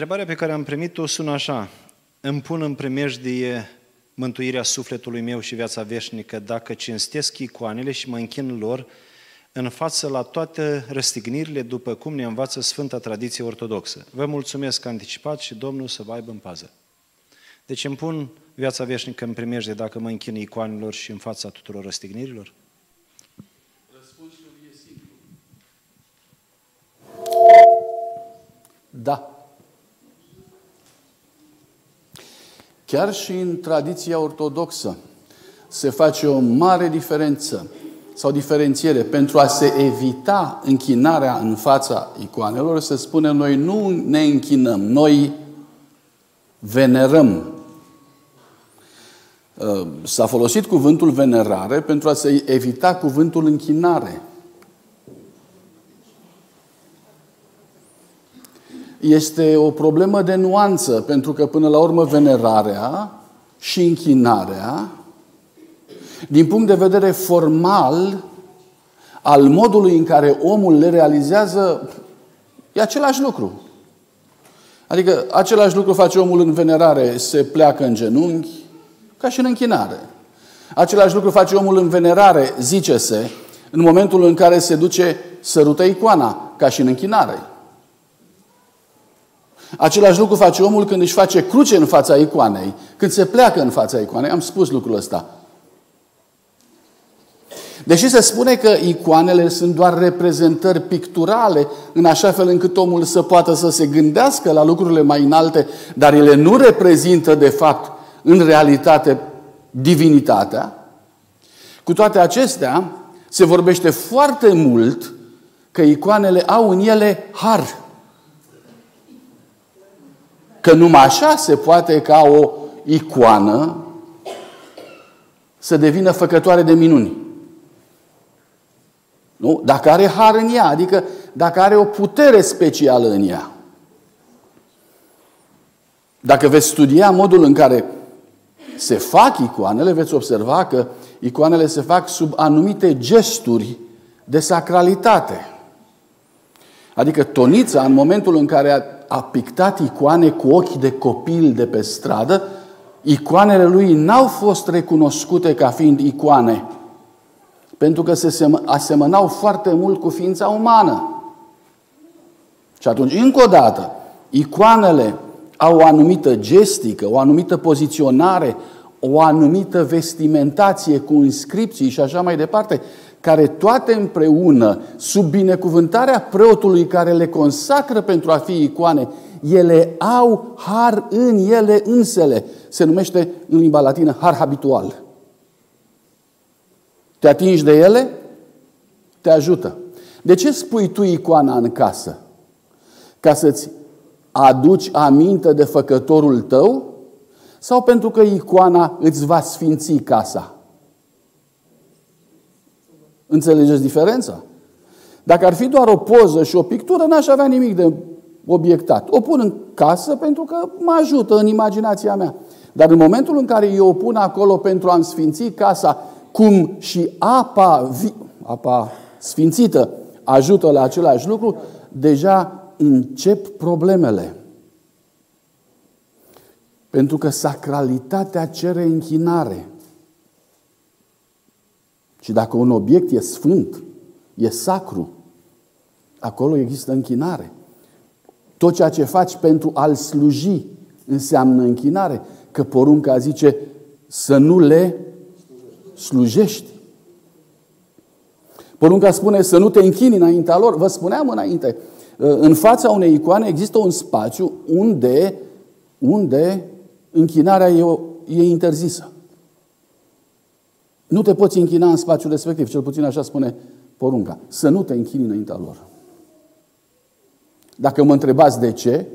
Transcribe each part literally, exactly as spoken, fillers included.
Întrebarea pe care am primit-o sună așa: îmi pun în primejdie mântuirea sufletului meu și viața veșnică dacă cinstesc icoanele și mă închin lor în față la toate răstignirile după cum ne învață Sfânta Tradiție Ortodoxă. Vă mulțumesc anticipat și Domnul să vă aibă în pază. Deci îmi pun viața veșnică în primejdie dacă mă închin icoanelor și în fața tuturor răstignirilor? Răspunsul e simplu. Da. Chiar și în tradiția ortodoxă se face o mare diferență sau diferențiere. Pentru a se evita închinarea în fața icoanelor, se spune: noi nu ne închinăm, noi venerăm. S-a folosit cuvântul venerare pentru a se evita cuvântul închinare. Este o problemă de nuanță, pentru că până la urmă venerarea și închinarea, din punct de vedere formal, al modului în care omul le realizează, e același lucru. Adică același lucru face omul în venerare, se pleacă în genunchi, ca și în închinare. Același lucru face omul în venerare, zice-se, în momentul în care se duce sărută icoana, ca și în închinare. Același lucru face omul când își face cruce în fața icoanei, când se pleacă în fața icoanei. Am spus lucrul ăsta. Deși se spune că icoanele sunt doar reprezentări picturale, în așa fel încât omul să poată să se gândească la lucrurile mai înalte, dar ele nu reprezintă, de fapt, în realitate, divinitatea, cu toate acestea, se vorbește foarte mult că icoanele au în ele har. Că numai așa se poate ca o icoană să devină făcătoare de minuni. Nu? Dacă are har în ea, adică dacă are o putere specială în ea. Dacă veți studia modul în care se fac icoanele, veți observa că icoanele se fac sub anumite gesturi de sacralitate. Adică Tonița, în momentul în care a a pictat icoane cu ochi de copil de pe stradă, icoanele lui n-au fost recunoscute ca fiind icoane, pentru că se asemănau foarte mult cu ființa umană. Și atunci, încă o dată, icoanele au o anumită gestică, o anumită poziționare, o anumită vestimentație cu inscripții și așa mai departe, care toate împreună, sub binecuvântarea preotului care le consacră pentru a fi icoane, ele au har în ele însele. Se numește în limba latină har habitual. Te atingi de ele, te ajută. De ce spui tu icoana în casă? Ca să-ți aduci aminte de făcătorul tău? Sau pentru că icoana îți va sfinți casa? Înțelegeți diferența? Dacă ar fi doar o poză și o pictură, n-aș avea nimic de obiectat. O pun în casă pentru că mă ajută în imaginația mea. Dar în momentul în care eu o pun acolo pentru a-mi sfinți casa, cum și apa, apa sfințită ajută la același lucru, deja încep problemele. Pentru că sacralitatea cere închinare. Și dacă un obiect e sfânt, e sacru, acolo există închinare. Tot ceea ce faci pentru a-L sluji înseamnă închinare. Că porunca zice să nu le slujești. Porunca spune să nu te închini înaintea lor. Vă spuneam înainte, în fața unei icoane există un spațiu unde, unde închinarea e, e interzisă. Nu te poți închina în spațiul respectiv, cel puțin așa spune porunca. Să nu te închini înaintea lor. Dacă mă întrebați de ce,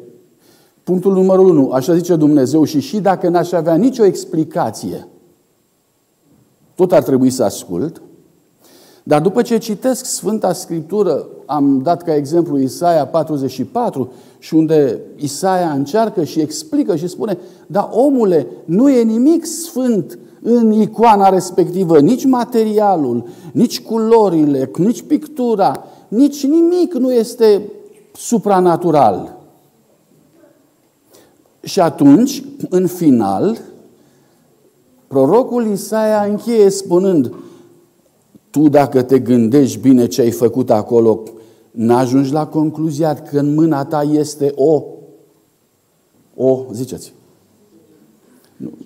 punctul numărul unu, așa zice Dumnezeu, și și dacă n-aș avea nicio explicație, tot ar trebui să ascult, dar după ce citesc Sfânta Scriptură, am dat ca exemplu Isaia patruzeci și patru, și unde Isaia încearcă și explică și spune: dar omule, nu e nimic sfânt în icoana respectivă, nici materialul, nici culorile, nici pictura, nici nimic nu este supranatural. Și atunci, în final, prorocul Isaia încheie spunând: tu dacă te gândești bine ce ai făcut acolo, n-ajungi la concluzia că în mâna ta este o... O, ziceți.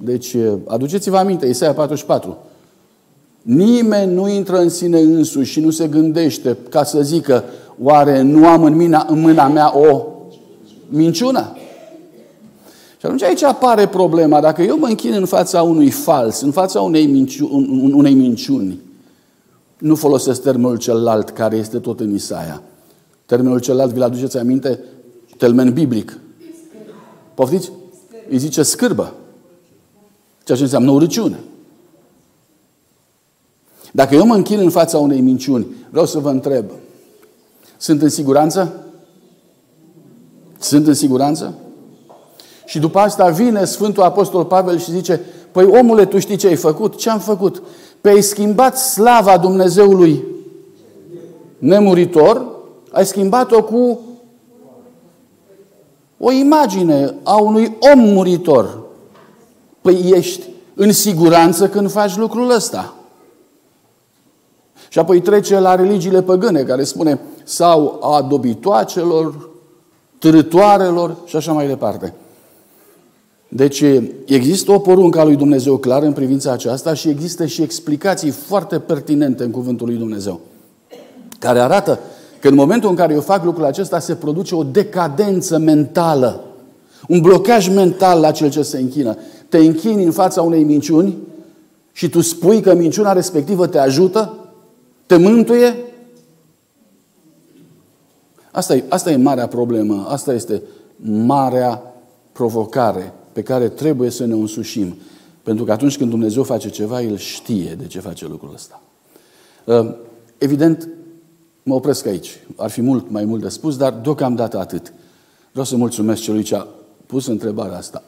Deci, aduceți-vă aminte, Isaia patruzeci și patru. Nimeni nu intră în sine însuși și nu se gândește ca să zică: oare nu am în, mina, în mâna mea o minciună? Și atunci aici apare problema. Dacă eu mă închin în fața unui fals, în fața unei, minciu, unei minciuni, nu folosesc termenul celălalt care este tot în Isaia. Termenul celălalt, vi-l aduceți aminte? Termen biblic. Poftiți? Îi zice scârbă. Ceea ce înseamnă urăciune. Dacă eu mă închin în fața unei minciuni, vreau să vă întreb: sunt în siguranță? Sunt în siguranță? Și după asta vine Sfântul Apostol Pavel și zice: păi omule, tu știi ce ai făcut? Ce am făcut? Păi ai schimbat slava Dumnezeului nemuritor, ai schimbat-o cu o imagine a unui om muritor. Păi ești în siguranță când faci lucrul ăsta. Și apoi trece la religiile păgâne, care spune: sau a dobitoacelor, târătoarelor și așa mai departe. Deci există o poruncă a lui Dumnezeu clară în privința aceasta și există și explicații foarte pertinente în cuvântul lui Dumnezeu, care arată că în momentul în care eu fac lucrul acesta se produce o decadență mentală, un blocaj mental la cel ce se închină. Te închini în fața unei minciuni și tu spui că minciuna respectivă te ajută, te mântuie? Asta e, asta e marea problemă, asta este marea provocare pe care trebuie să ne însușim. Pentru că atunci când Dumnezeu face ceva, El știe de ce face lucrul ăsta. Evident, mă opresc aici. Ar fi mult mai mult de spus, dar deocamdată atât. Vreau să mulțumesc celui ce a pus întrebarea asta.